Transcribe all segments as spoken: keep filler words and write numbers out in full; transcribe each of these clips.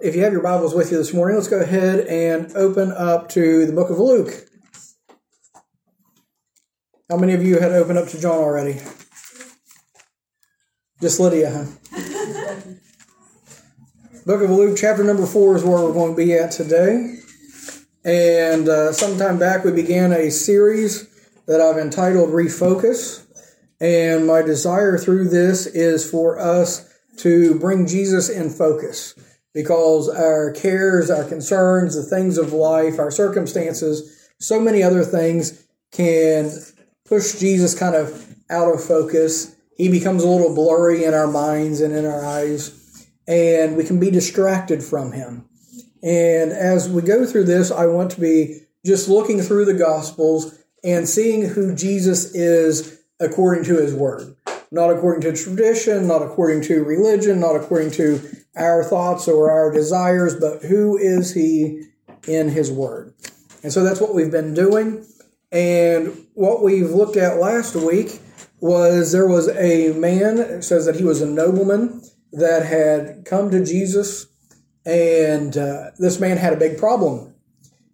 If you have your Bibles with you this morning, let's go ahead and open up to the book of Luke. How many of you had opened up to John already? Just Lydia, huh? Book of Luke, chapter number four is where we're going to be at today. And uh, sometime back we began a series that I've entitled Refocus. And my desire through this is for us to bring Jesus in focus. Because our cares, our concerns, the things of life, our circumstances, so many other things can push Jesus kind of out of focus. He becomes a little blurry in our minds and in our eyes, and we can be distracted from him. And as we go through this, I want to be just looking through the Gospels and seeing who Jesus is according to his word. Not according to tradition, not according to religion, not according to our thoughts or our desires, but who is he in his word? And so that's what we've been doing. And what we've looked at last week was there was a man, it says that he was a nobleman that had come to Jesus, and uh, this man had a big problem.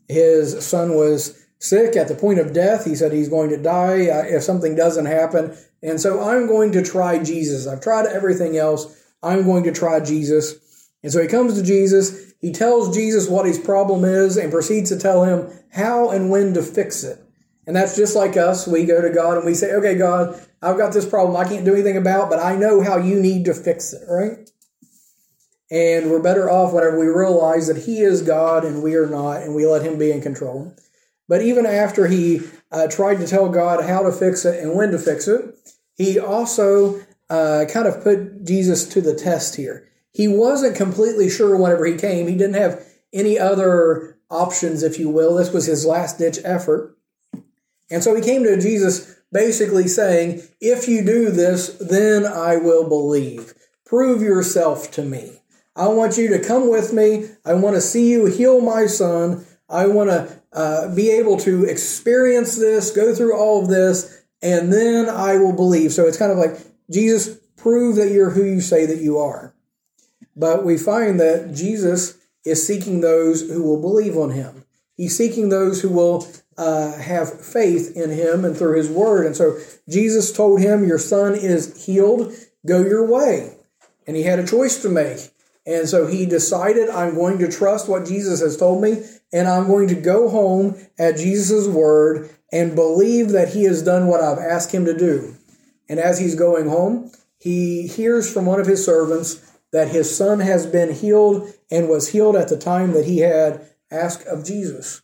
His son was sick at the point of death. He said he's going to die uh, if something doesn't happen. And so I'm going to try Jesus. I've tried everything else. I'm going to try Jesus. And so he comes to Jesus. He tells Jesus what his problem is and proceeds to tell him how and when to fix it. And that's just like us. We go to God and we say, okay, God, I've got this problem I can't do anything about, but I know how you need to fix it, right? And we're better off whenever we realize that he is God and we are not, and we let him be in control. But even after he uh, tried to tell God how to fix it and when to fix it, he also uh, kind of put Jesus to the test here. He wasn't completely sure whenever he came. He didn't have any other options, if you will. This was his last-ditch effort. And so he came to Jesus basically saying, if you do this, then I will believe. Prove yourself to me. I want you to come with me. I want to see you heal my son. I want to uh, be able to experience this, go through all of this, and then I will believe. So it's kind of like, Jesus, prove that you're who you say that you are. But we find that Jesus is seeking those who will believe on him. He's seeking those who will uh, have faith in him and through his word. And so Jesus told him, your son is healed, go your way. And he had a choice to make. And so he decided, I'm going to trust what Jesus has told me, and I'm going to go home at Jesus' word and believe that he has done what I've asked him to do. And as he's going home, he hears from one of his servants that his son has been healed and was healed at the time that he had asked of Jesus.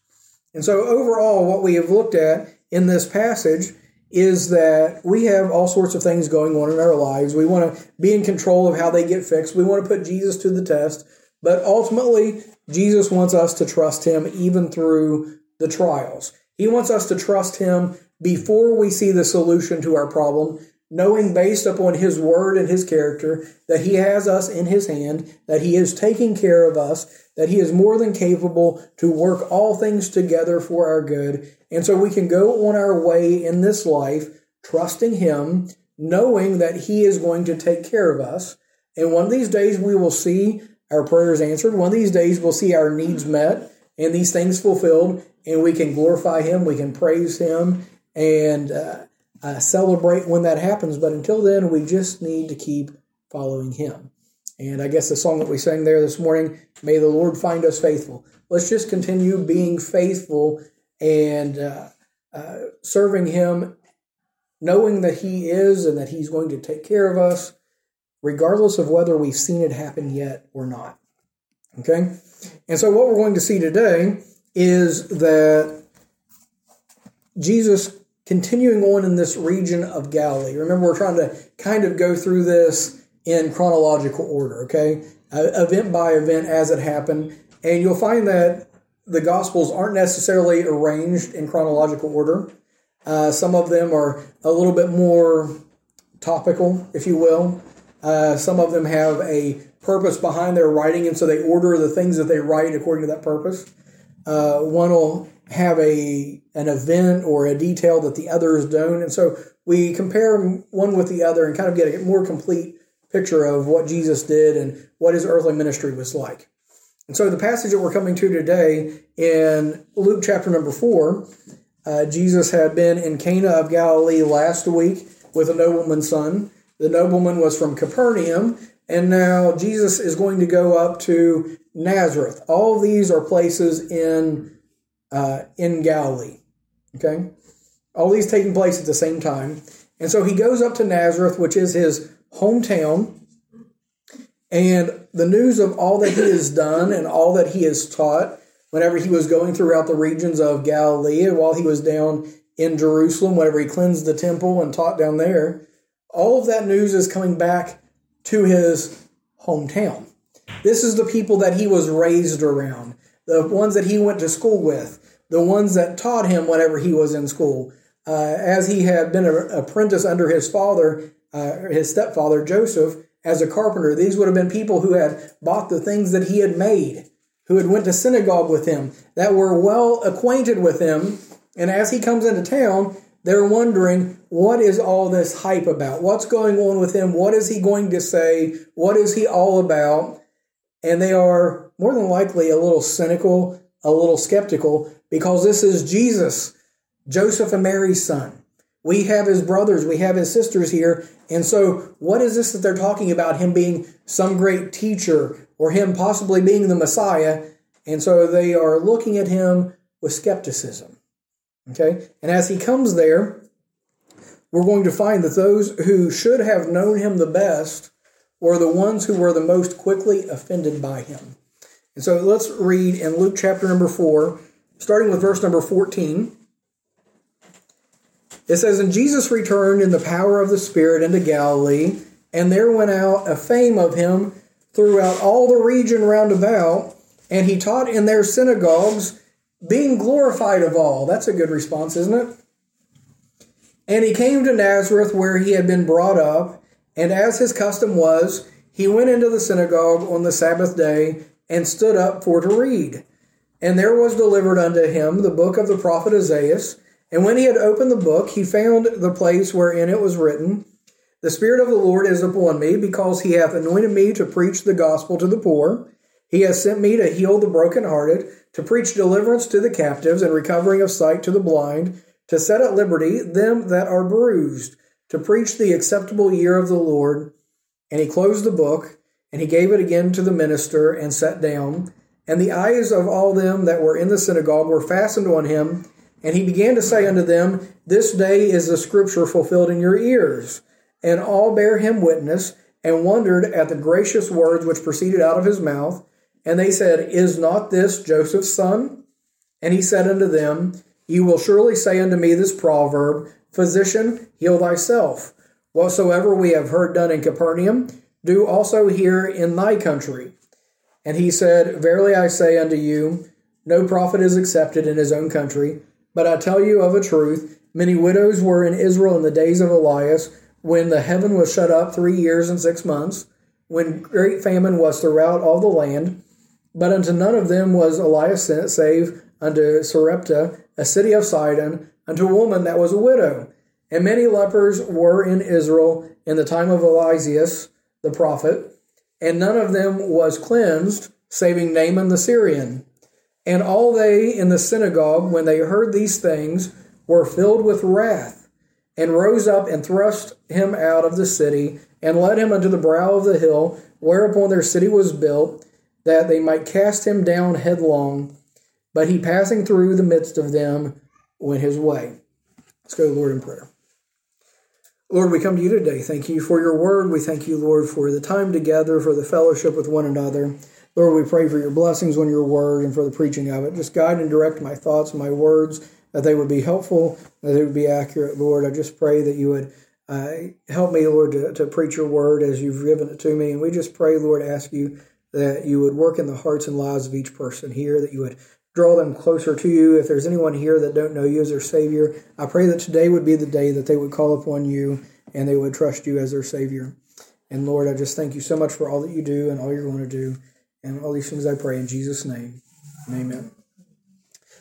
And so overall, what we have looked at in this passage is that we have all sorts of things going on in our lives. We want to be in control of how they get fixed. We want to put Jesus to the test. But ultimately, Jesus wants us to trust him even through the trials. He wants us to trust him before we see the solution to our problem, knowing based upon his word and his character that he has us in his hand, that he is taking care of us, that he is more than capable to work all things together for our good. And so we can go on our way in this life, trusting him, knowing that he is going to take care of us. And one of these days we will see our prayers answered. One of these days we'll see our needs met and these things fulfilled. And we can glorify him, we can praise him, and uh, uh, celebrate when that happens. But until then, we just need to keep following him. And I guess the song that we sang there this morning, May the Lord Find Us Faithful. Let's just continue being faithful and uh, uh, serving him, knowing that he is and that he's going to take care of us, regardless of whether we've seen it happen yet or not. Okay? And so what we're going to see today is that Jesus continuing on in this region of Galilee. Remember, we're trying to kind of go through this in chronological order, okay? Uh, event by event as it happened. And you'll find that the Gospels aren't necessarily arranged in chronological order. Uh, some of them are a little bit more topical, if you will. Uh, some of them have a purpose behind their writing, and so they order the things that they write according to that purpose. Uh, one will have a an event or a detail that the others don't. And so we compare one with the other and kind of get a more complete picture of what Jesus did and what his earthly ministry was like. And so the passage that we're coming to today in Luke chapter number four, uh, Jesus had been in Cana of Galilee last week with a nobleman's son. The nobleman was from Capernaum, and now Jesus is going to go up to Nazareth. All these are places in uh, in Galilee, okay? All these taking place at the same time. And so he goes up to Nazareth, which is his hometown, and the news of all that he has done and all that he has taught, whenever he was going throughout the regions of Galilee and while he was down in Jerusalem, whenever he cleansed the temple and taught down there, all of that news is coming back to his hometown. This is the people that he was raised around, the ones that he went to school with, the ones that taught him whenever he was in school. Uh, as he had been an apprentice under his father, uh, his stepfather, Joseph, as a carpenter, these would have been people who had bought the things that he had made, who had went to synagogue with him, that were well acquainted with him. And as he comes into town, they're wondering, what is all this hype about? What's going on with him? What is he going to say? What is he all about? And they are more than likely a little cynical, a little skeptical, because this is Jesus, Joseph and Mary's son. We have his brothers, we have his sisters here. And so what is this that they're talking about, him being some great teacher or him possibly being the Messiah? And so they are looking at him with skepticism. Okay? And as he comes there, we're going to find that those who should have known him the best were the ones who were the most quickly offended by him. And so let's read in Luke chapter number four, starting with verse number fourteen. It says, "And Jesus returned in the power of the Spirit into Galilee, and there went out a fame of him throughout all the region round about, and he taught in their synagogues, being glorified of all." That's a good response, isn't it? "And he came to Nazareth, where he had been brought up, and as his custom was, he went into the synagogue on the Sabbath day and stood up for to read. And there was delivered unto him the book of the prophet Isaiah. And when he had opened the book, he found the place wherein it was written, 'The Spirit of the Lord is upon me, because he hath anointed me to preach the gospel to the poor. He hath sent me to heal the brokenhearted, to preach deliverance to the captives, and recovering of sight to the blind, to set at liberty them that are bruised, to preach the acceptable year of the Lord.' And he closed the book, and he gave it again to the minister, and sat down. And the eyes of all them that were in the synagogue were fastened on him. And he began to say unto them, 'This day is the scripture fulfilled in your ears.' And all bare him witness, and wondered at the gracious words which proceeded out of his mouth. And they said, 'Is not this Joseph's son?' And he said unto them, 'You will surely say unto me this proverb, Physician, heal thyself. Whatsoever we have heard done in Capernaum, do also here in thy country.' And he said, 'Verily I say unto you, no prophet is accepted in his own country. But I tell you of a truth, many widows were in Israel in the days of Elias, when the heaven was shut up three years and six months, when great famine was throughout all the land. But unto none of them was Elias sent, save unto Sarepta, a city of Sidon, unto a woman that was a widow. And many lepers were in Israel in the time of Elias the prophet, and none of them was cleansed, saving Naaman the Syrian. And all they in the synagogue, when they heard these things, were filled with wrath, and rose up and thrust him out of the city, and led him unto the brow of the hill, whereupon their city was built, that they might cast him down headlong. But he, passing through the midst of them, went his way." Let's go to the Lord in prayer. Lord, we come to you today. Thank you for your word. We thank you, Lord, for the time together, for the fellowship with one another. Lord, we pray for your blessings on your word and for the preaching of it. Just guide and direct my thoughts, my words, that they would be helpful, that they would be accurate, Lord. I just pray that you would uh, help me, Lord, to, to preach your word as you've given it to me. And we just pray, Lord, ask you that you would work in the hearts and lives of each person here, that you would draw them closer to you. If there's anyone here that don't know you as their Savior, I pray that today would be the day that they would call upon you and they would trust you as their Savior. And Lord, I just thank you so much for all that you do and all you're going to do. And all these things I pray in Jesus' name. Amen.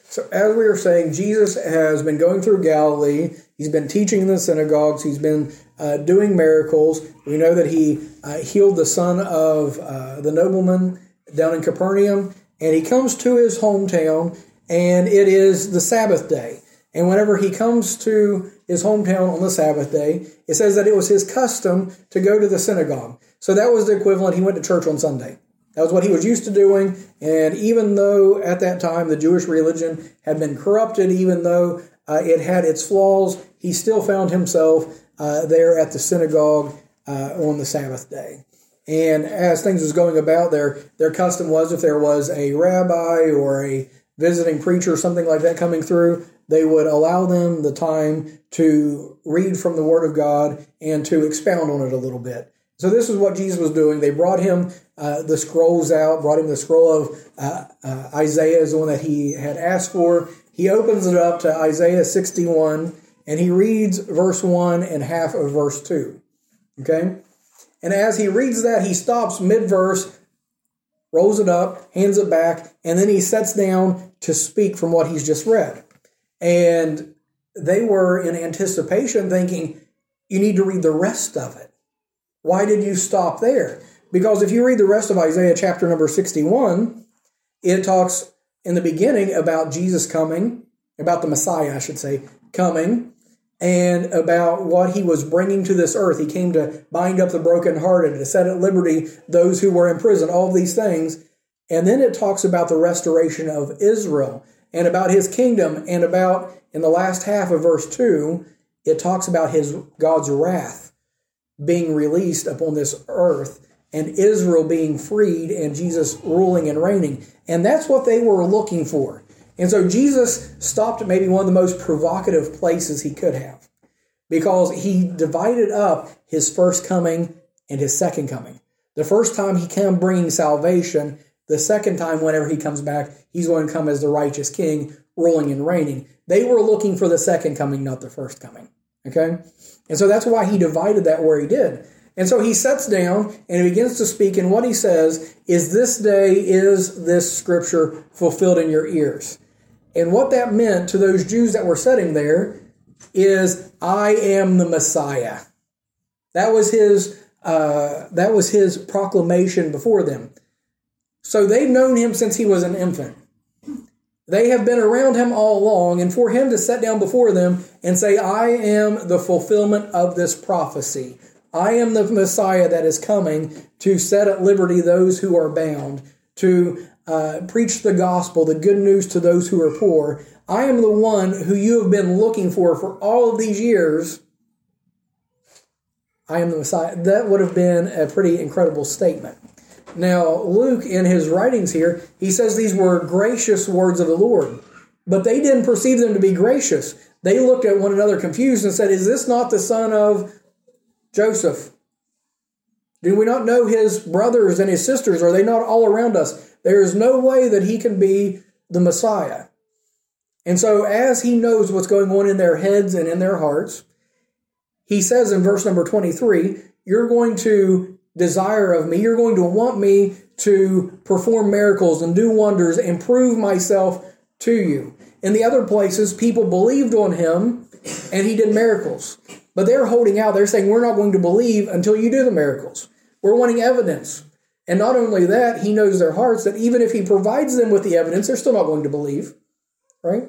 So as we were saying, Jesus has been going through Galilee. He's been teaching in the synagogues. He's been uh, doing miracles. We know that he uh, healed the son of uh, the nobleman down in Capernaum. And he comes to his hometown, and it is the Sabbath day. And whenever he comes to his hometown on the Sabbath day, it says that it was his custom to go to the synagogue. So that was the equivalent. He went to church on Sunday. That was what he was used to doing. And even though at that time the Jewish religion had been corrupted, even though uh, it had its flaws, he still found himself uh, there at the synagogue uh, on the Sabbath day. And as things was going about, their, their custom was if there was a rabbi or a visiting preacher or something like that coming through, they would allow them the time to read from the Word of God and to expound on it a little bit. So this is what Jesus was doing. They brought him uh, the scrolls out, brought him the scroll of uh, uh, Isaiah, is the one that he had asked for. He opens it up to Isaiah sixty-one, and he reads verse one and half of verse two. Okay? And as he reads that, he stops mid-verse, rolls it up, hands it back, and then he sits down to speak from what he's just read. And they were in anticipation thinking, you need to read the rest of it. Why did you stop there? Because if you read the rest of Isaiah chapter number sixty-one, it talks in the beginning about Jesus coming, about the Messiah, I should say, coming, and about what he was bringing to this earth. He came to bind up the brokenhearted, to set at liberty those who were in prison, all of these things. And then it talks about the restoration of Israel and about his kingdom, and about, in the last half of verse two, it talks about his God's wrath being released upon this earth and Israel being freed and Jesus ruling and reigning. And that's what they were looking for. And so Jesus stopped at maybe one of the most provocative places he could have, because he divided up his first coming and his second coming. The first time he came bringing salvation. The second time, whenever he comes back, he's going to come as the righteous king, ruling and reigning. They were looking for the second coming, not the first coming. Okay? And so that's why he divided that where he did. And so he sits down and he begins to speak. And what he says is, this day is this scripture fulfilled in your ears. And what that meant to those Jews that were sitting there is, I am the Messiah. That was his, uh, that was his proclamation before them. So they've known him since he was an infant. They have been around him all along, and for him to sit down before them and say, I am the fulfillment of this prophecy. I am the Messiah that is coming to set at liberty those who are bound, to uh, preach the gospel, the good news to those who are poor. I am the one who you have been looking for for all of these years. I am the Messiah. That would have been a pretty incredible statement. Now, Luke, in his writings here, he says these were gracious words of the Lord, but they didn't perceive them to be gracious. They looked at one another confused and said, is this not the son of Joseph? Do we not know his brothers and his sisters? Are they not all around us? There is no way that he can be the Messiah. And so as he knows what's going on in their heads and in their hearts, he says in verse number twenty-three, you're going to desire of me, you're going to want me to perform miracles and do wonders and prove myself to you. In the other places, people believed on him and he did miracles. But they're holding out. They're saying, we're not going to believe until you do the miracles. We're wanting evidence. And not only that, he knows their hearts, that even if he provides them with the evidence, they're still not going to believe. Right?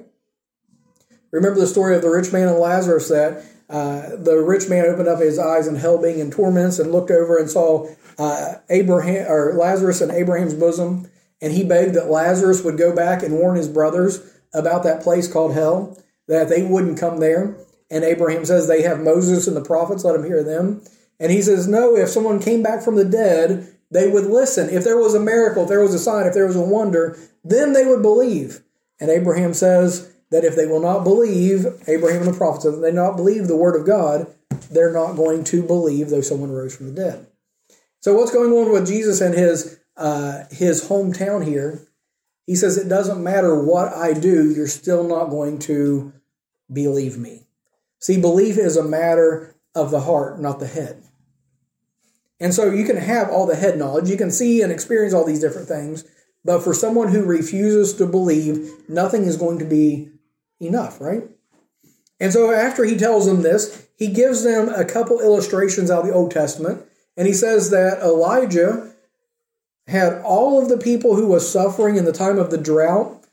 Remember the story of the rich man and Lazarus, that Uh, the rich man opened up his eyes in hell being in torments and looked over and saw uh, Abraham or Lazarus in Abraham's bosom, and he begged that Lazarus would go back and warn his brothers about that place called hell, that they wouldn't come there. And Abraham says, they have Moses and the prophets, let them hear them. And he says, no, if someone came back from the dead, they would listen. If there was a miracle, if there was a sign, if there was a wonder, then they would believe. And Abraham says that if they will not believe Abraham and the prophets, if they not believe the word of God, they're not going to believe, though someone rose from the dead. So what's going on with Jesus and his uh, his hometown here? He says, it doesn't matter what I do, you're still not going to believe me. See, belief is a matter of the heart, not the head. And so you can have all the head knowledge. You can see and experience all these different things. But for someone who refuses to believe, nothing is going to be enough, right? And so after he tells them this, he gives them a couple illustrations out of the Old Testament, and he says that Elijah had all of the people who was suffering in the time of the drought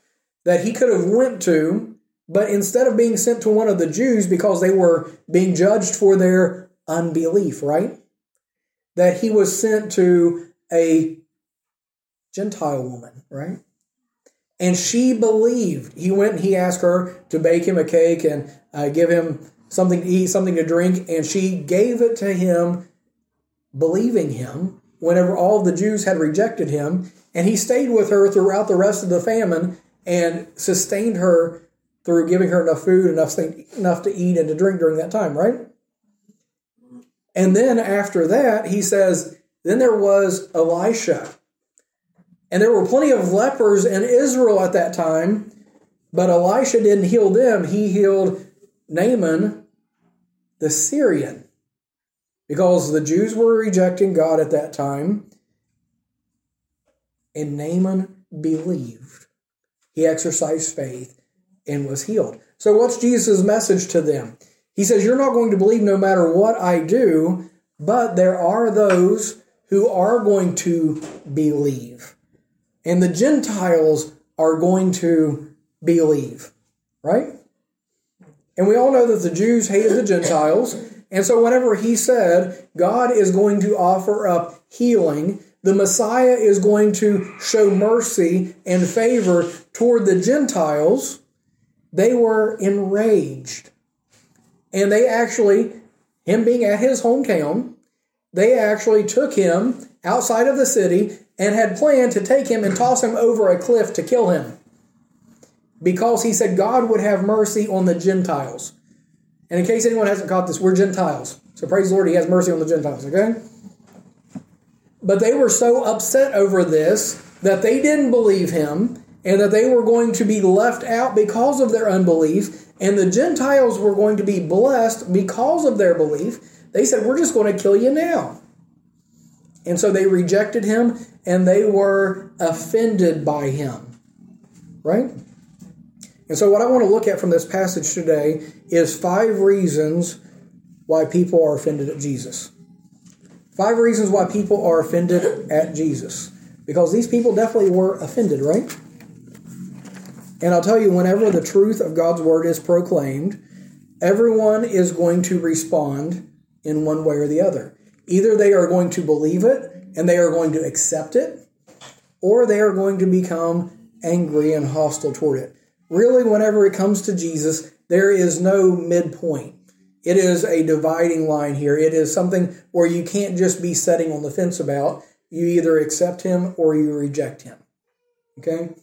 that he could have went to, but instead of being sent to one of the Jews because they were being judged for their unbelief, right? That he was sent to a Gentile woman, right? And she believed. He went and he asked her to bake him a cake and uh, give him something to eat, something to drink, and she gave it to him, believing him, whenever all the Jews had rejected him, and he stayed with her throughout the rest of the famine and sustained her through giving her enough food, enough, enough to eat and to drink during that time, right? And then after that, he says, then there was Elisha. And there were plenty of lepers in Israel at that time, but Elisha didn't heal them. He healed Naaman, the Syrian, because the Jews were rejecting God at that time. And Naaman believed. He exercised faith and was healed. So what's Jesus' message to them? He says, you're not going to believe no matter what I do, but there are those who are going to believe. And the Gentiles are going to believe, right? And we all know that the Jews hated the Gentiles. And so whenever he said, God is going to offer up healing, the Messiah is going to show mercy and favor toward the Gentiles, they were enraged. And they actually, him being at his hometown, they actually took him outside of the city and had planned to take him and toss him over a cliff to kill him, because he said God would have mercy on the Gentiles. And in case anyone hasn't caught this, we're Gentiles. So praise the Lord, he has mercy on the Gentiles, okay? But they were so upset over this that they didn't believe him and that they were going to be left out because of their unbelief, and the Gentiles were going to be blessed because of their belief. They said, we're just going to kill you now. And so they rejected him and they were offended by him, right? And so what I want to look at from this passage today is five reasons why people are offended at Jesus. Five reasons why people are offended at Jesus. Because these people definitely were offended, right? And I'll tell you, whenever the truth of God's word is proclaimed, everyone is going to respond in one way or the other. Either they are going to believe it and they are going to accept it, or they are going to become angry and hostile toward it. Really, whenever it comes to Jesus, there is no midpoint. It is a dividing line here. It is something where you can't just be sitting on the fence about. You either accept him or you reject him. Okay?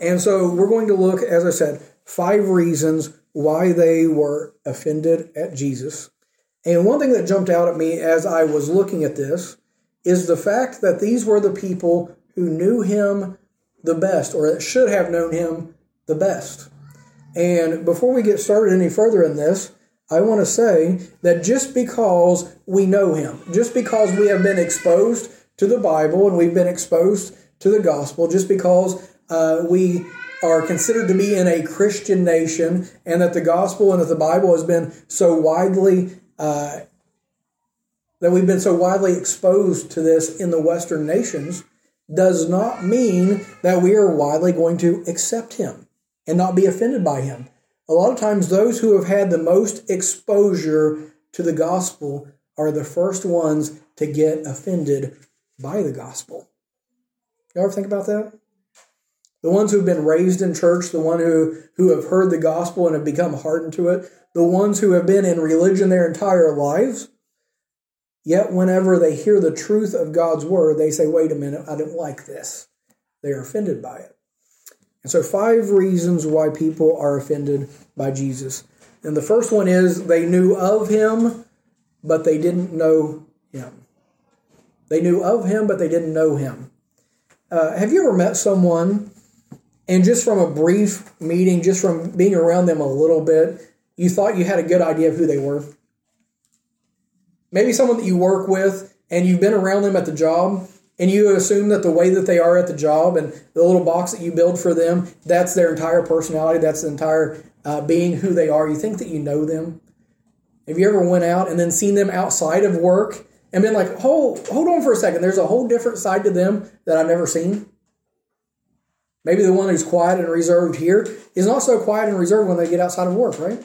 And so we're going to look, as I said, five reasons why they were offended at Jesus. And one thing that jumped out at me as I was looking at this is the fact that these were the people who knew him the best, or that should have known him the best. And before we get started any further in this, I want to say that just because we know him, just because we have been exposed to the Bible and we've been exposed to the gospel, just because Uh, we are considered to be in a Christian nation, and that the gospel and that the Bible has been so widely, uh, that we've been so widely exposed to this in the Western nations, does not mean that we are widely going to accept him and not be offended by him. A lot of times those who have had the most exposure to the gospel are the first ones to get offended by the gospel. Y'all ever think about that? The ones who've been raised in church, the one who, who have heard the gospel and have become hardened to it, the ones who have been in religion their entire lives, yet whenever they hear the truth of God's word, they say, wait a minute, I don't like this. They are offended by it. And so five reasons why people are offended by Jesus. And the first one is they knew of him, but they didn't know him. They knew of him, but they didn't know him. Uh, have you ever met someone, and just from a brief meeting, just from being around them a little bit, you thought you had a good idea of who they were? Maybe someone that you work with, and you've been around them at the job, and you assume that the way that they are at the job and the little box that you build for them, that's their entire personality, that's the entire uh, being who they are. You think that you know them. Have you ever went out and then seen them outside of work, and been like, hold, hold on for a second. There's a whole different side to them that I've never seen. Maybe the one who's quiet and reserved here is not so quiet and reserved when they get outside of work, right?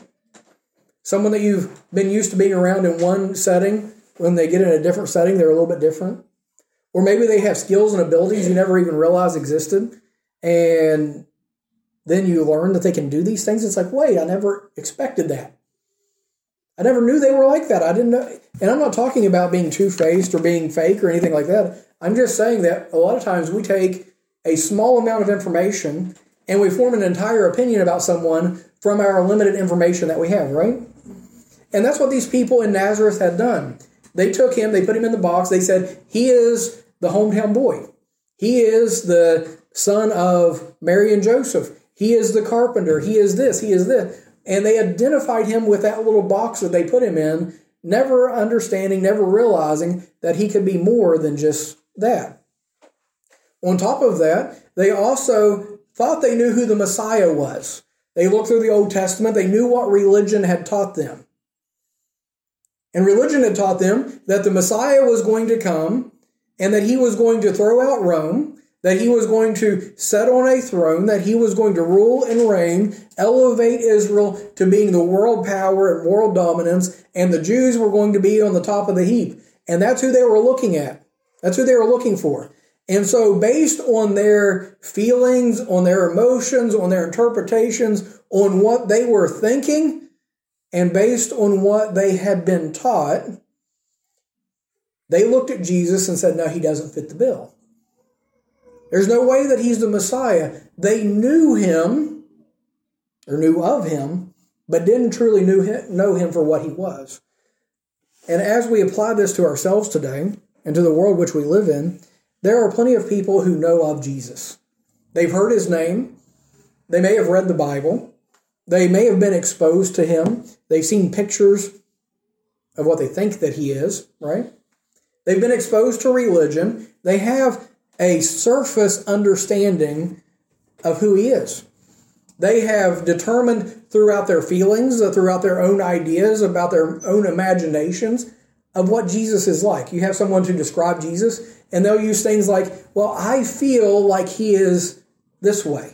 Someone that you've been used to being around in one setting, when they get in a different setting, they're a little bit different. Or maybe they have skills and abilities you never even realized existed, and then you learn that they can do these things. It's like, wait, I never expected that. I never knew they were like that. I didn't know. And I'm not talking about being two-faced or being fake or anything like that. I'm just saying that a lot of times we take a small amount of information and we form an entire opinion about someone from our limited information that we have, right? And that's what these people in Nazareth had done. They took him, they put him in the box. They said, he is the hometown boy. He is the son of Mary and Joseph. He is the carpenter. He is this. He is this. And they identified him with that little box that they put him in, never understanding, never realizing that he could be more than just that. On top of that, they also thought they knew who the Messiah was. They looked through the Old Testament. They knew what religion had taught them. And religion had taught them that the Messiah was going to come and that he was going to throw out Rome, that he was going to sit on a throne, that he was going to rule and reign, elevate Israel to being the world power and world dominance, and the Jews were going to be on the top of the heap. And that's who they were looking at. That's who they were looking for. And so based on their feelings, on their emotions, on their interpretations, on what they were thinking, and based on what they had been taught, they looked at Jesus and said, no, he doesn't fit the bill. There's no way that he's the Messiah. They knew him, or knew of him, but didn't truly knew him, know him for what he was. And as we apply this to ourselves today and to the world which we live in, there are plenty of people who know of Jesus. They've heard his name. They may have read the Bible. They may have been exposed to him. They've seen pictures of what they think that he is, right? They've been exposed to religion. They have a surface understanding of who he is. They have determined throughout their feelings, throughout their own ideas, about their own imaginations of what Jesus is like. You have someone to describe Jesus, and they'll use things like, well, I feel like he is this way.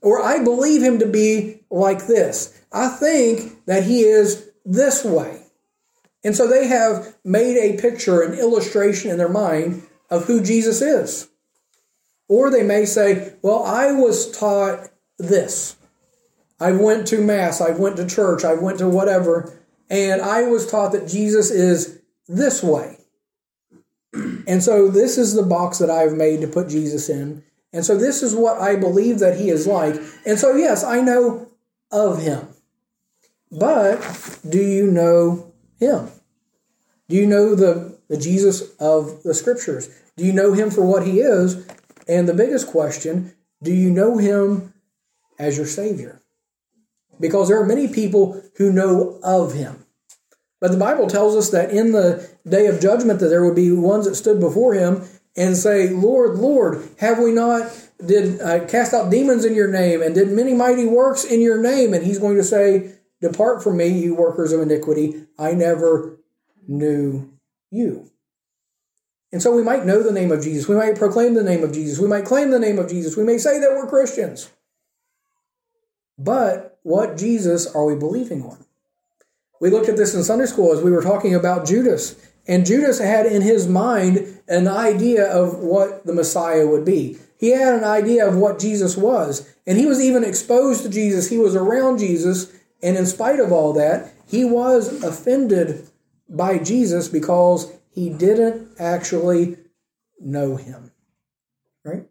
Or I believe him to be like this. I think that he is this way. And so they have made a picture, an illustration in their mind of who Jesus is. Or they may say, well, I was taught this. I went to mass, I went to church, I went to whatever, and I was taught that Jesus is this way. And so this is the box that I've made to put Jesus in. And so this is what I believe that he is like. And so, yes, I know of him. But do you know him? Do you know the, the Jesus of the Scriptures? Do you know him for what he is? And the biggest question, do you know him as your Savior? Because there are many people who know of him. But the Bible tells us that in the day of judgment that there would be ones that stood before him and say, Lord, Lord, have we not did uh, cast out demons in your name and did many mighty works in your name? And he's going to say, depart from me, you workers of iniquity. I never knew you. And so we might know the name of Jesus. We might proclaim the name of Jesus. We might claim the name of Jesus. We may say that we're Christians. But what Jesus are we believing on? We looked at this in Sunday school as we were talking about Judas. And Judas had in his mind an idea of what the Messiah would be. He had an idea of what Jesus was. And he was even exposed to Jesus. He was around Jesus. And in spite of all that, he was offended by Jesus because he didn't actually know him. Right?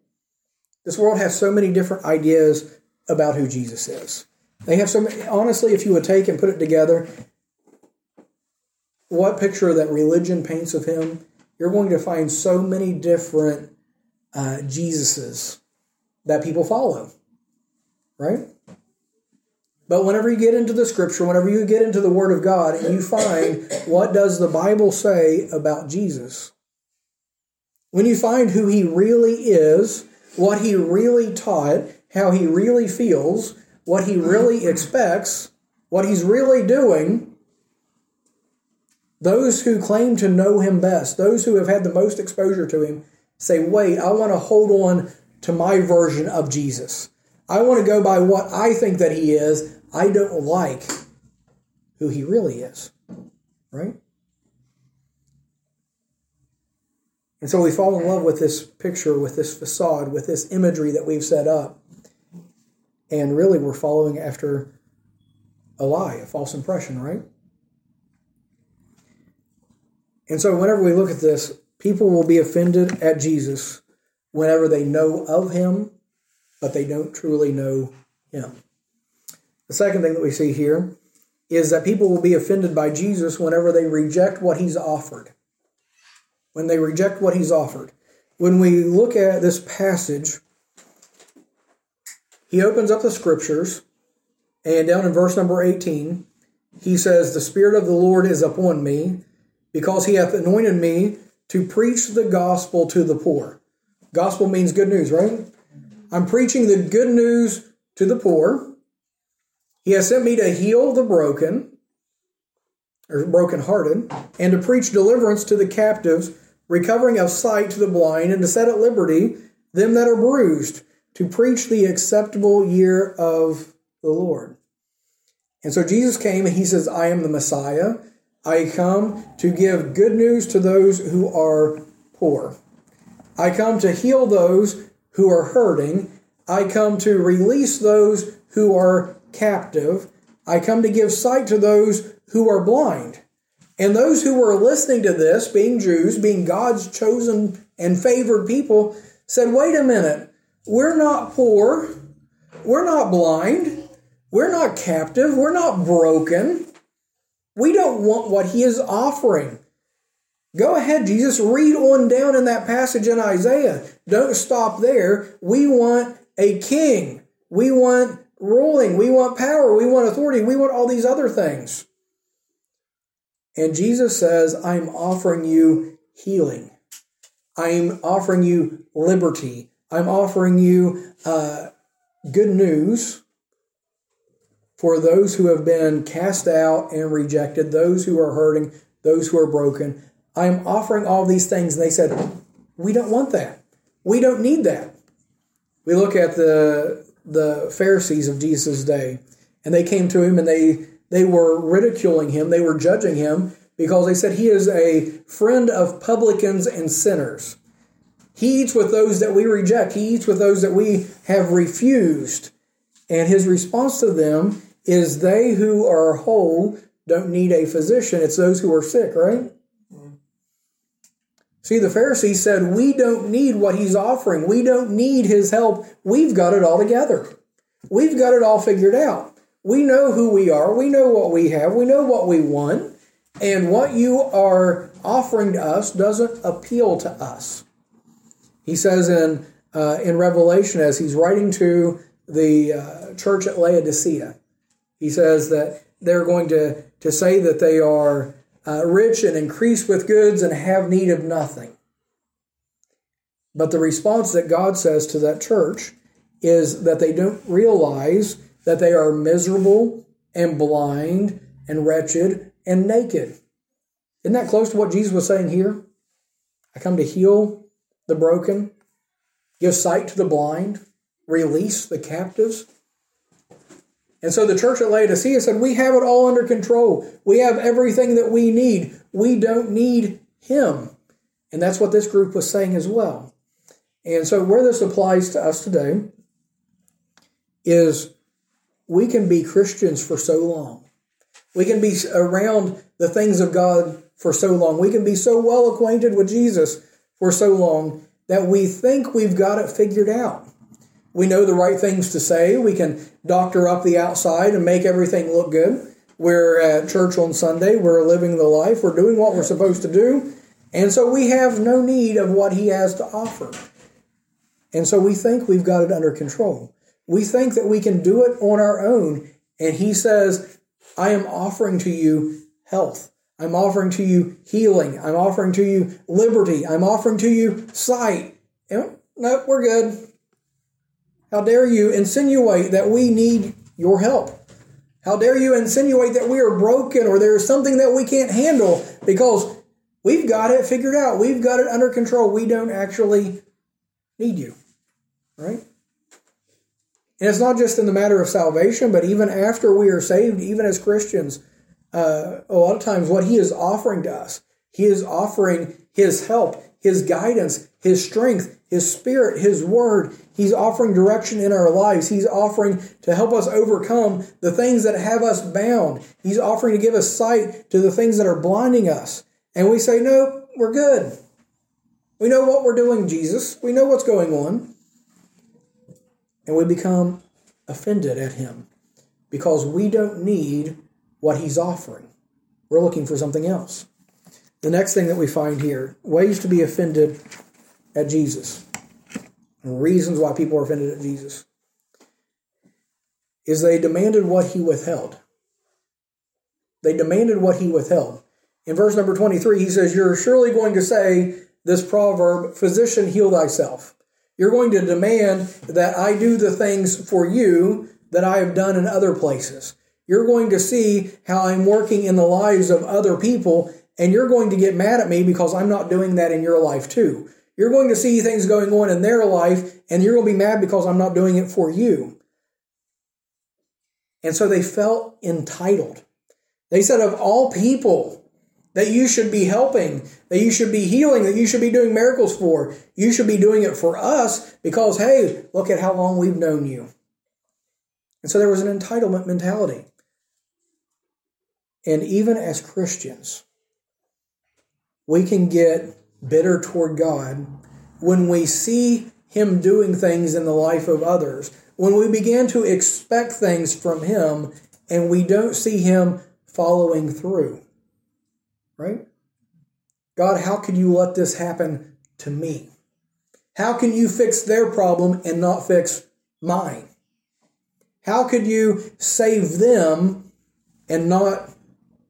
This world has so many different ideas about who Jesus is. They have so many, honestly, if you would take and put it together, what picture that religion paints of him, you're going to find so many different uh, Jesuses that people follow, right? But whenever you get into the Scripture, whenever you get into the Word of God, and you find what does the Bible say about Jesus, when you find who he really is, what he really taught, how he really feels, what he really expects, what he's really doing, Those who claim to know him best, those who have had the most exposure to him, say, wait, I want to hold on to my version of Jesus. I want to go by what I think that he is. I don't like who he really is, right? And so we fall in love with this picture, with this facade, with this imagery that we've set up. And really we're following after a lie, a false impression, right? And so whenever we look at this, people will be offended at Jesus whenever they know of him, but they don't truly know him. The second thing that we see here is that people will be offended by Jesus whenever they reject what he's offered. When they reject what he's offered. When we look at this passage, he opens up the scriptures, and down in verse number eighteen, he says, "The Spirit of the Lord is upon me, because he hath anointed me to preach the gospel to the poor." Gospel means good news, right? I'm preaching the good news to the poor. He has sent me to heal the broken, or brokenhearted, and to preach deliverance to the captives, recovering of sight to the blind, and to set at liberty them that are bruised, to preach the acceptable year of the Lord. And so Jesus came and he says, I am the Messiah. I come to give good news to those who are poor. I come to heal those who are hurting. I come to release those who are captive. I come to give sight to those who are blind. And those who were listening to this, being Jews, being God's chosen and favored people, said, wait a minute, we're not poor, we're not blind, we're not captive, we're not broken. We don't want what he is offering. Go ahead, Jesus, read on down in that passage in Isaiah. Don't stop there. We want a king. We want ruling. We want power. We want authority. We want all these other things. And Jesus says, I'm offering you healing. I'm offering you liberty. I'm offering you uh, good news for those who have been cast out and rejected, those who are hurting, those who are broken. I am offering all these things. And they said, we don't want that. We don't need that. We look at the the Pharisees of Jesus' day, and they came to him and they, they were ridiculing him. They were judging him because they said he is a friend of publicans and sinners. He eats with those that we reject. He eats with those that we have refused. And his response to them is, they who are whole don't need a physician. It's those who are sick, right? See, the Pharisees said, we don't need what he's offering. We don't need his help. We've got it all together. We've got it all figured out. We know who we are. We know what we have. We know what we want. And what you are offering to us doesn't appeal to us. He says in uh, in Revelation, as he's writing to the uh, church at Laodicea, he says that they're going to, to say that they are Uh, rich and increased with goods and have need of nothing. But the response that God says to that church is that they don't realize that they are miserable and blind and wretched and naked. Isn't that close to what Jesus was saying here? I come to heal the broken, give sight to the blind, release the captives. And so the church at Laodicea said, we have it all under control. We have everything that we need. We don't need him. And that's what this group was saying as well. And so where this applies to us today is we can be Christians for so long. We can be around the things of God for so long. We can be so well acquainted with Jesus for so long that we think we've got it figured out. We know the right things to say. We can doctor up the outside and make everything look good. We're at church on Sunday. We're living the life. We're doing what we're supposed to do. And so we have no need of what he has to offer. And so we think we've got it under control. We think that we can do it on our own. And he says, I am offering to you health. I'm offering to you healing. I'm offering to you liberty. I'm offering to you sight. No, nope, we're good. How dare you insinuate that we need your help? How dare you insinuate that we are broken or there is something that we can't handle because we've got it figured out. We've got it under control. We don't actually need you, right? And it's not just in the matter of salvation, but even after we are saved, even as Christians, uh, a lot of times what he is offering to us, he is offering his help, his guidance, his strength, his spirit, his word. He's offering direction in our lives. He's offering to help us overcome the things that have us bound. He's offering to give us sight to the things that are blinding us. And we say, no, we're good. We know what we're doing, Jesus. We know what's going on. And we become offended at him because we don't need what he's offering. We're looking for something else. The next thing that we find here, ways to be offended at Jesus, reasons why people are offended at Jesus, is they demanded what he withheld. They demanded what he withheld. In verse number twenty-three, he says, you're surely going to say this proverb, physician, heal thyself. You're going to demand that I do the things for you that I have done in other places. You're going to see how I'm working in the lives of other people, and you're going to get mad at me because I'm not doing that in your life too. You're going to see things going on in their life, and you're going to be mad because I'm not doing it for you. And so they felt entitled. They said, of all people that you should be helping, that you should be healing, that you should be doing miracles for, you should be doing it for us because, hey, look at how long we've known you. And so there was an entitlement mentality. And even as Christians, we can get bitter toward God when we see him doing things in the life of others, when we begin to expect things from him and we don't see him following through. Right? God, how could you let this happen to me? How can you fix their problem and not fix mine? How could you save them and not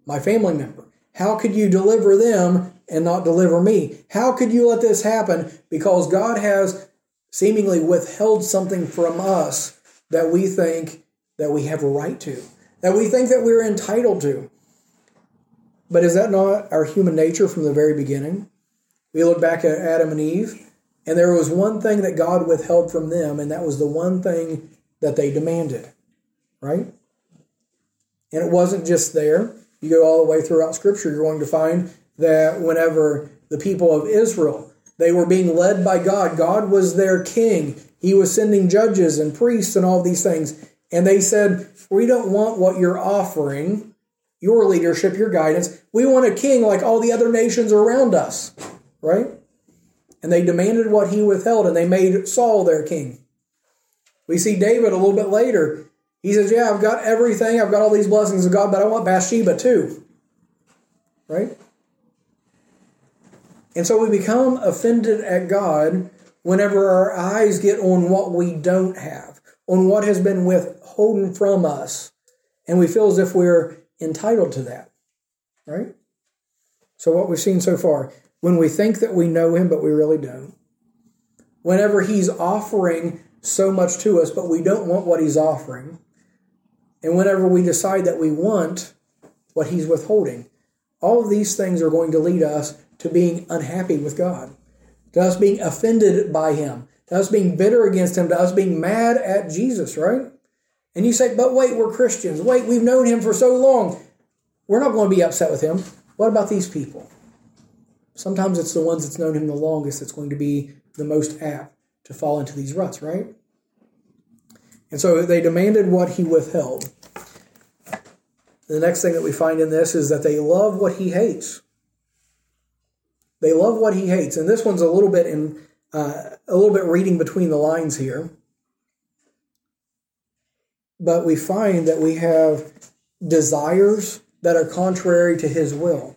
my family member? How could you deliver them and not deliver me? How could you let this happen? Because God has seemingly withheld something from us that we think that we have a right to, that we think that we're entitled to. But is that not our human nature from the very beginning? We look back at Adam and Eve, and there was one thing that God withheld from them, and that was the one thing that they demanded, right? And it wasn't just there. You go all the way throughout Scripture, you're going to find that whenever the people of Israel, they were being led by God. God was their king. He was sending judges and priests and all these things. And they said, we don't want what you're offering, your leadership, your guidance. We want a king like all the other nations around us, right? And they demanded what he withheld, and they made Saul their king. We see David a little bit later. He says, yeah, I've got everything. I've got all these blessings of God, but I want Bathsheba too, right? And so we become offended at God whenever our eyes get on what we don't have, on what has been withholden from us, and we feel as if we're entitled to that, right? So what we've seen so far, when we think that we know him, but we really don't, whenever he's offering so much to us, but we don't want what he's offering, and whenever we decide that we want what he's withholding, all of these things are going to lead us to being unhappy with God, to us being offended by him, to us being bitter against him, to us being mad at Jesus, right? And you say, but wait, we're Christians. Wait, we've known him for so long. We're not going to be upset with him. What about these people? Sometimes it's the ones that's known him the longest that's going to be the most apt to fall into these ruts, right? And so they demanded what he withheld. The next thing that we find in this is that they love what he hates. They love what he hates. And this one's a little bit in uh, a little bit reading between the lines here. But we find that we have desires that are contrary to his will.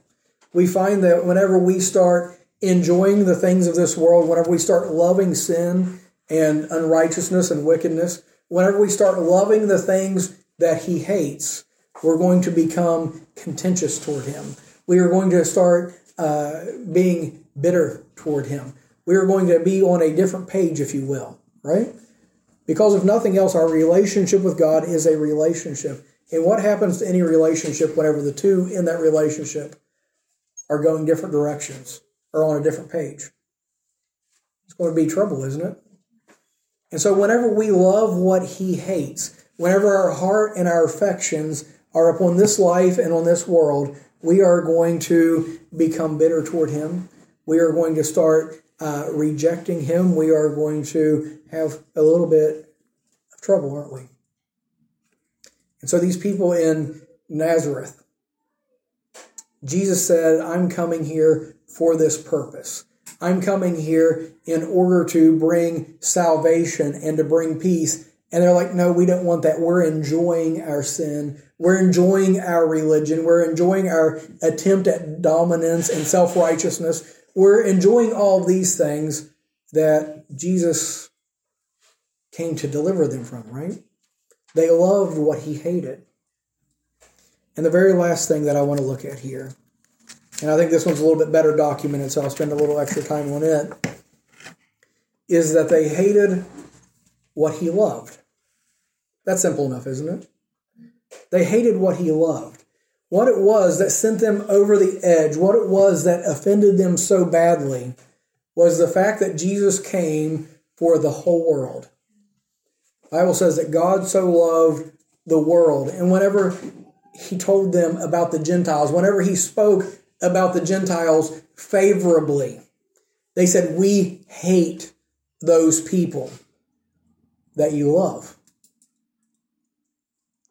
We find that whenever we start enjoying the things of this world, whenever we start loving sin and unrighteousness and wickedness, whenever we start loving the things that he hates, we're going to become contentious toward him. We are going to start uh, being bitter toward him. We are going to be on a different page, if you will, right? Because if nothing else, our relationship with God is a relationship. And what happens to any relationship whenever the two in that relationship are going different directions or on a different page? It's going to be trouble, isn't it? And so whenever we love what he hates, whenever our heart and our affections are upon this life and on this world, we are going to become bitter toward him. We are going to start uh, rejecting him. We are going to have a little bit of trouble, aren't we? And so these people in Nazareth, Jesus said, I'm coming here for this purpose. I'm coming here in order to bring salvation and to bring peace. And they're like, no, we don't want that. We're enjoying our sin. We're enjoying our religion. We're enjoying our attempt at dominance and self-righteousness. We're enjoying all these things that Jesus came to deliver them from, right? They loved what he hated. And the very last thing that I want to look at here, and I think this one's a little bit better documented, so I'll spend a little extra time on it, is that they hated what he loved. That's simple enough, isn't it? They hated what he loved. What it was that sent them over the edge, what it was that offended them so badly, was the fact that Jesus came for the whole world. The Bible says that God so loved the world. And whenever he told them about the Gentiles, whenever he spoke about the Gentiles favorably, they said, we hate those people that you love.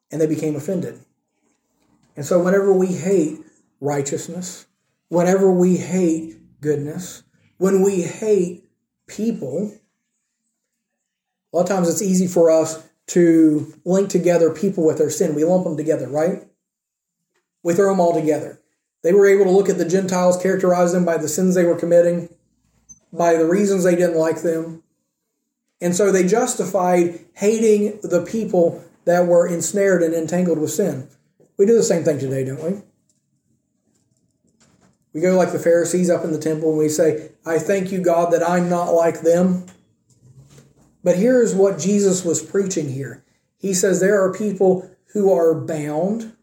And they became offended. And so whenever we hate righteousness, whenever we hate goodness, when we hate people, a lot of times it's easy for us to link together people with their sin. We lump them together, right? We throw them all together. They were able to look at the Gentiles, characterize them by the sins they were committing, by the reasons they didn't like them. And so they justified hating the people that were ensnared and entangled with sin. We do the same thing today, don't we? We go like the Pharisees up in the temple and we say, I thank you, God, that I'm not like them. But here is what Jesus was preaching here. He says there are people who are bound,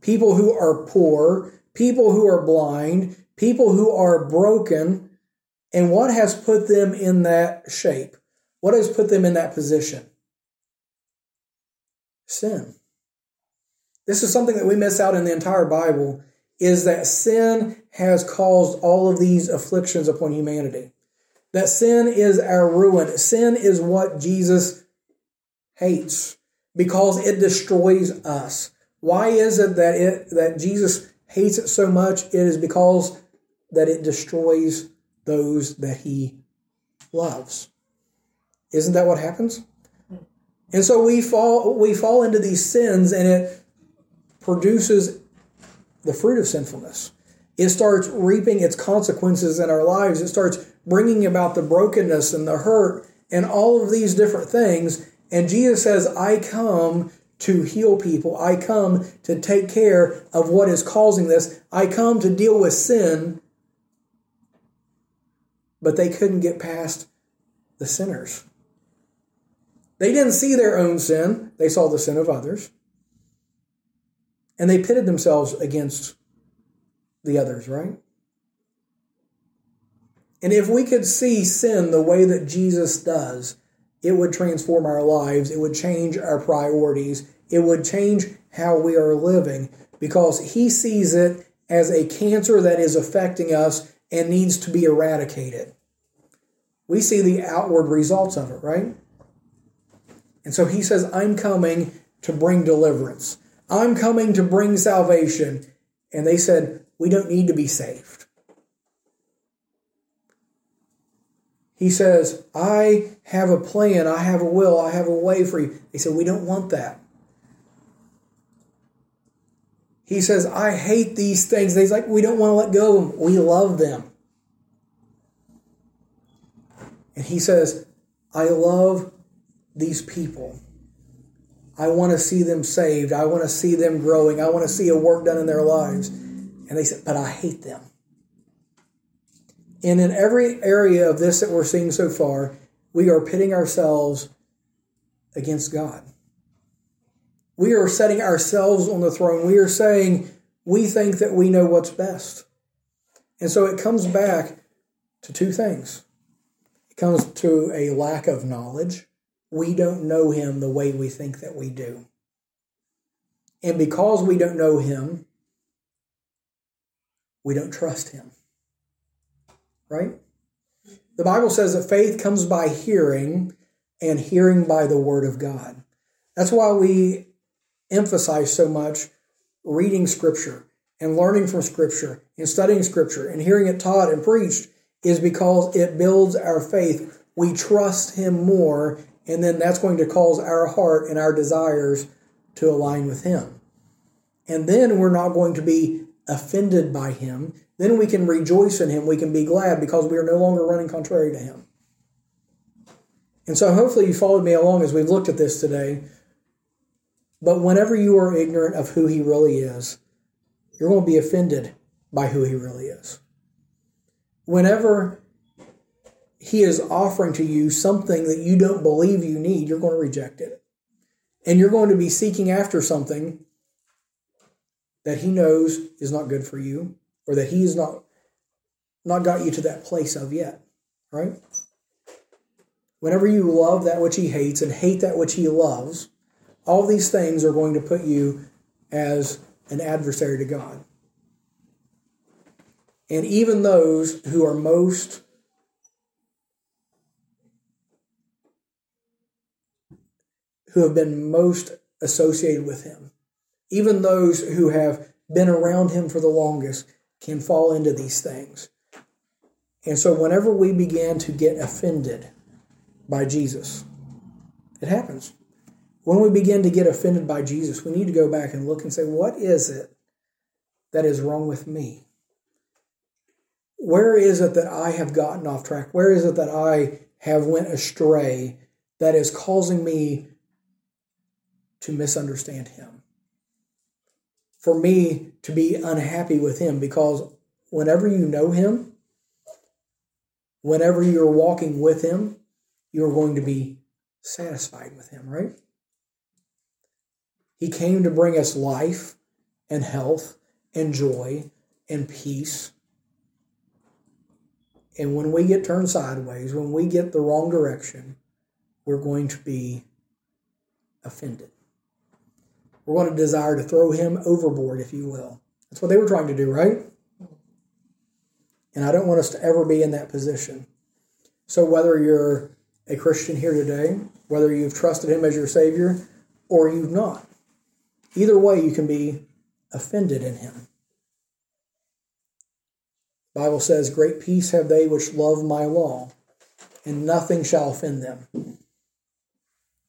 people who are poor, people who are blind, people who are broken. And what has put them in that shape? What has put them in that position? Sin. This is something that we miss out in the entire Bible, is that sin has caused all of these afflictions upon humanity. That sin is our ruin. Sin is what Jesus hates because it destroys us. Why is it that it that Jesus hates it so much? It is because that it destroys those that he loves. Isn't that what happens? And so we fall we fall into these sins, and it produces the fruit of sinfulness. It starts reaping its consequences in our lives. It starts bringing about the brokenness and the hurt and all of these different things. And Jesus says, I come to heal people. I come to take care of what is causing this. I come to deal with sin. But they couldn't get past the sinners. They didn't see their own sin. They saw the sin of others. And they pitted themselves against the others, right? And if we could see sin the way that Jesus does, it would transform our lives. It would change our priorities. It would change how we are living, because he sees it as a cancer that is affecting us and needs to be eradicated. We see the outward results of it, right? And so he says, I'm coming to bring deliverance. I'm coming to bring salvation. And they said, we don't need to be saved. He says, I have a plan. I have a will. I have a way for you. They said, we don't want that. He says, I hate these things. They're like, we don't want to let go of them. We love them. And he says, I love these people. I want to see them saved. I want to see them growing. I want to see a work done in their lives. And they said, but I hate them. And in every area of this that we're seeing so far, we are pitting ourselves against God. We are setting ourselves on the throne. We are saying we think that we know what's best. And so it comes back to two things. It comes to a lack of knowledge. We don't know him the way we think that we do. And because we don't know him, we don't trust him. Right? The Bible says that faith comes by hearing, and hearing by the word of God. That's why we emphasize so much reading Scripture and learning from Scripture and studying Scripture and hearing it taught and preached, is because it builds our faith. We trust him more, and then that's going to cause our heart and our desires to align with him. And then we're not going to be offended by him. Then we can rejoice in him. We can be glad because we are no longer running contrary to him. And so hopefully you followed me along as we've looked at this today. But whenever you are ignorant of who he really is, you're going to be offended by who he really is. Whenever he is offering to you something that you don't believe you need, you're going to reject it. And you're going to be seeking after something that he knows is not good for you, or that he has not, not got you to that place of yet, right? Whenever you love that which he hates and hate that which he loves, all these things are going to put you as an adversary to God. And even those who are most who have been most associated with him, even those who have been around him for the longest, can fall into these things. And so whenever we begin to get offended by Jesus, it happens. When we begin to get offended by Jesus, we need to go back and look and say, what is it that is wrong with me? Where is it that I have gotten off track? Where is it that I have went astray that is causing me to misunderstand him? For me to be unhappy with him, because whenever you know him, whenever you're walking with him, you're going to be satisfied with him, right? He came to bring us life and health and joy and peace. And when we get turned sideways, when we get the wrong direction, we're going to be offended. We're going to desire to throw him overboard, if you will. That's what they were trying to do, right? And I don't want us to ever be in that position. So whether you're a Christian here today, whether you've trusted him as your Savior, or you've not, either way you can be offended in him. The Bible says, "Great peace have they which love my law, and nothing shall offend them."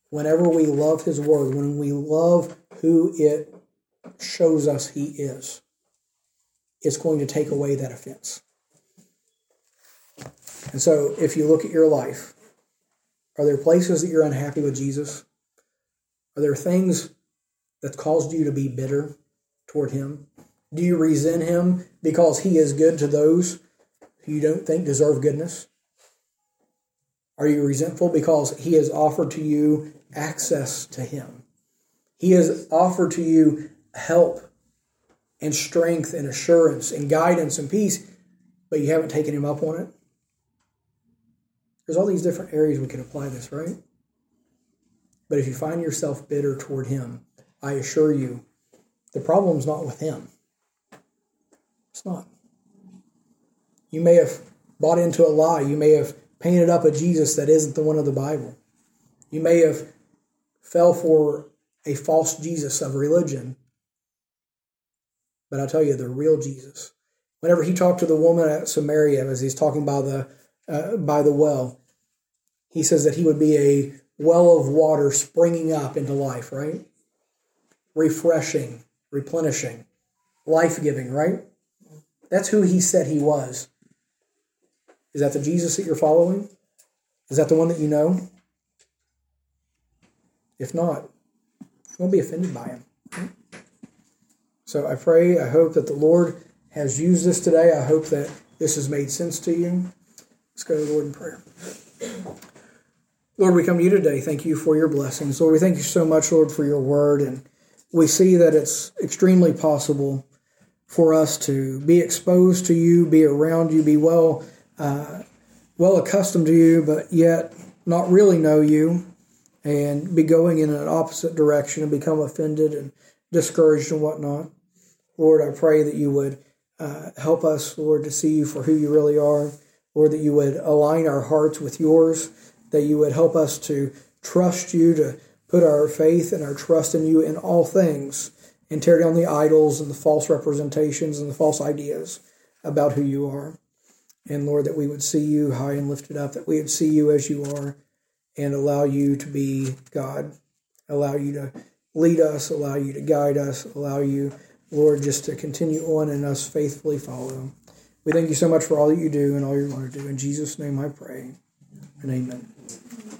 Whenever we love his word, when we love who it shows us he is, it's going to take away that offense. And so if you look at your life, are there places that you're unhappy with Jesus? Are there things that caused you to be bitter toward him? Do you resent him because he is good to those who you don't think deserve goodness? Are you resentful because he has offered to you access to him? He has offered to you help and strength and assurance and guidance and peace, but you haven't taken him up on it? There's all these different areas we can apply this, right? But if you find yourself bitter toward him, I assure you, the problem's not with him. It's not. You may have bought into a lie. You may have painted up a Jesus that isn't the one of the Bible. You may have fell for a false Jesus of religion. But I'll tell you, the real Jesus. Whenever he talked to the woman at Samaria, as he's talking by the uh, by the well, he says that he would be a well of water springing up into life, right? Refreshing, replenishing, life-giving, right? That's who he said he was. Is that the Jesus that you're following? Is that the one that you know? If not, you won't be offended by him. So I pray, I hope that the Lord has used this today. I hope that this has made sense to you. Let's go to the Lord in prayer. Lord, we come to you today. Thank you for your blessings. Lord, we thank you so much, Lord, for your word. And we see that it's extremely possible for us to be exposed to you, be around you, be well uh, well accustomed to you, but yet not really know you, and be going in an opposite direction and become offended and discouraged and whatnot. Lord, I pray that you would uh, help us, Lord, to see you for who you really are. Lord, that you would align our hearts with yours, that you would help us to trust you, to put our faith and our trust in you in all things, and tear down the idols and the false representations and the false ideas about who you are. And Lord, that we would see you high and lifted up, that we would see you as you are, and allow you to be God. Allow you to lead us, allow you to guide us, allow you, Lord, just to continue on and us faithfully follow. We thank you so much for all that you do and all you're going to do. In Jesus' name I pray, and amen.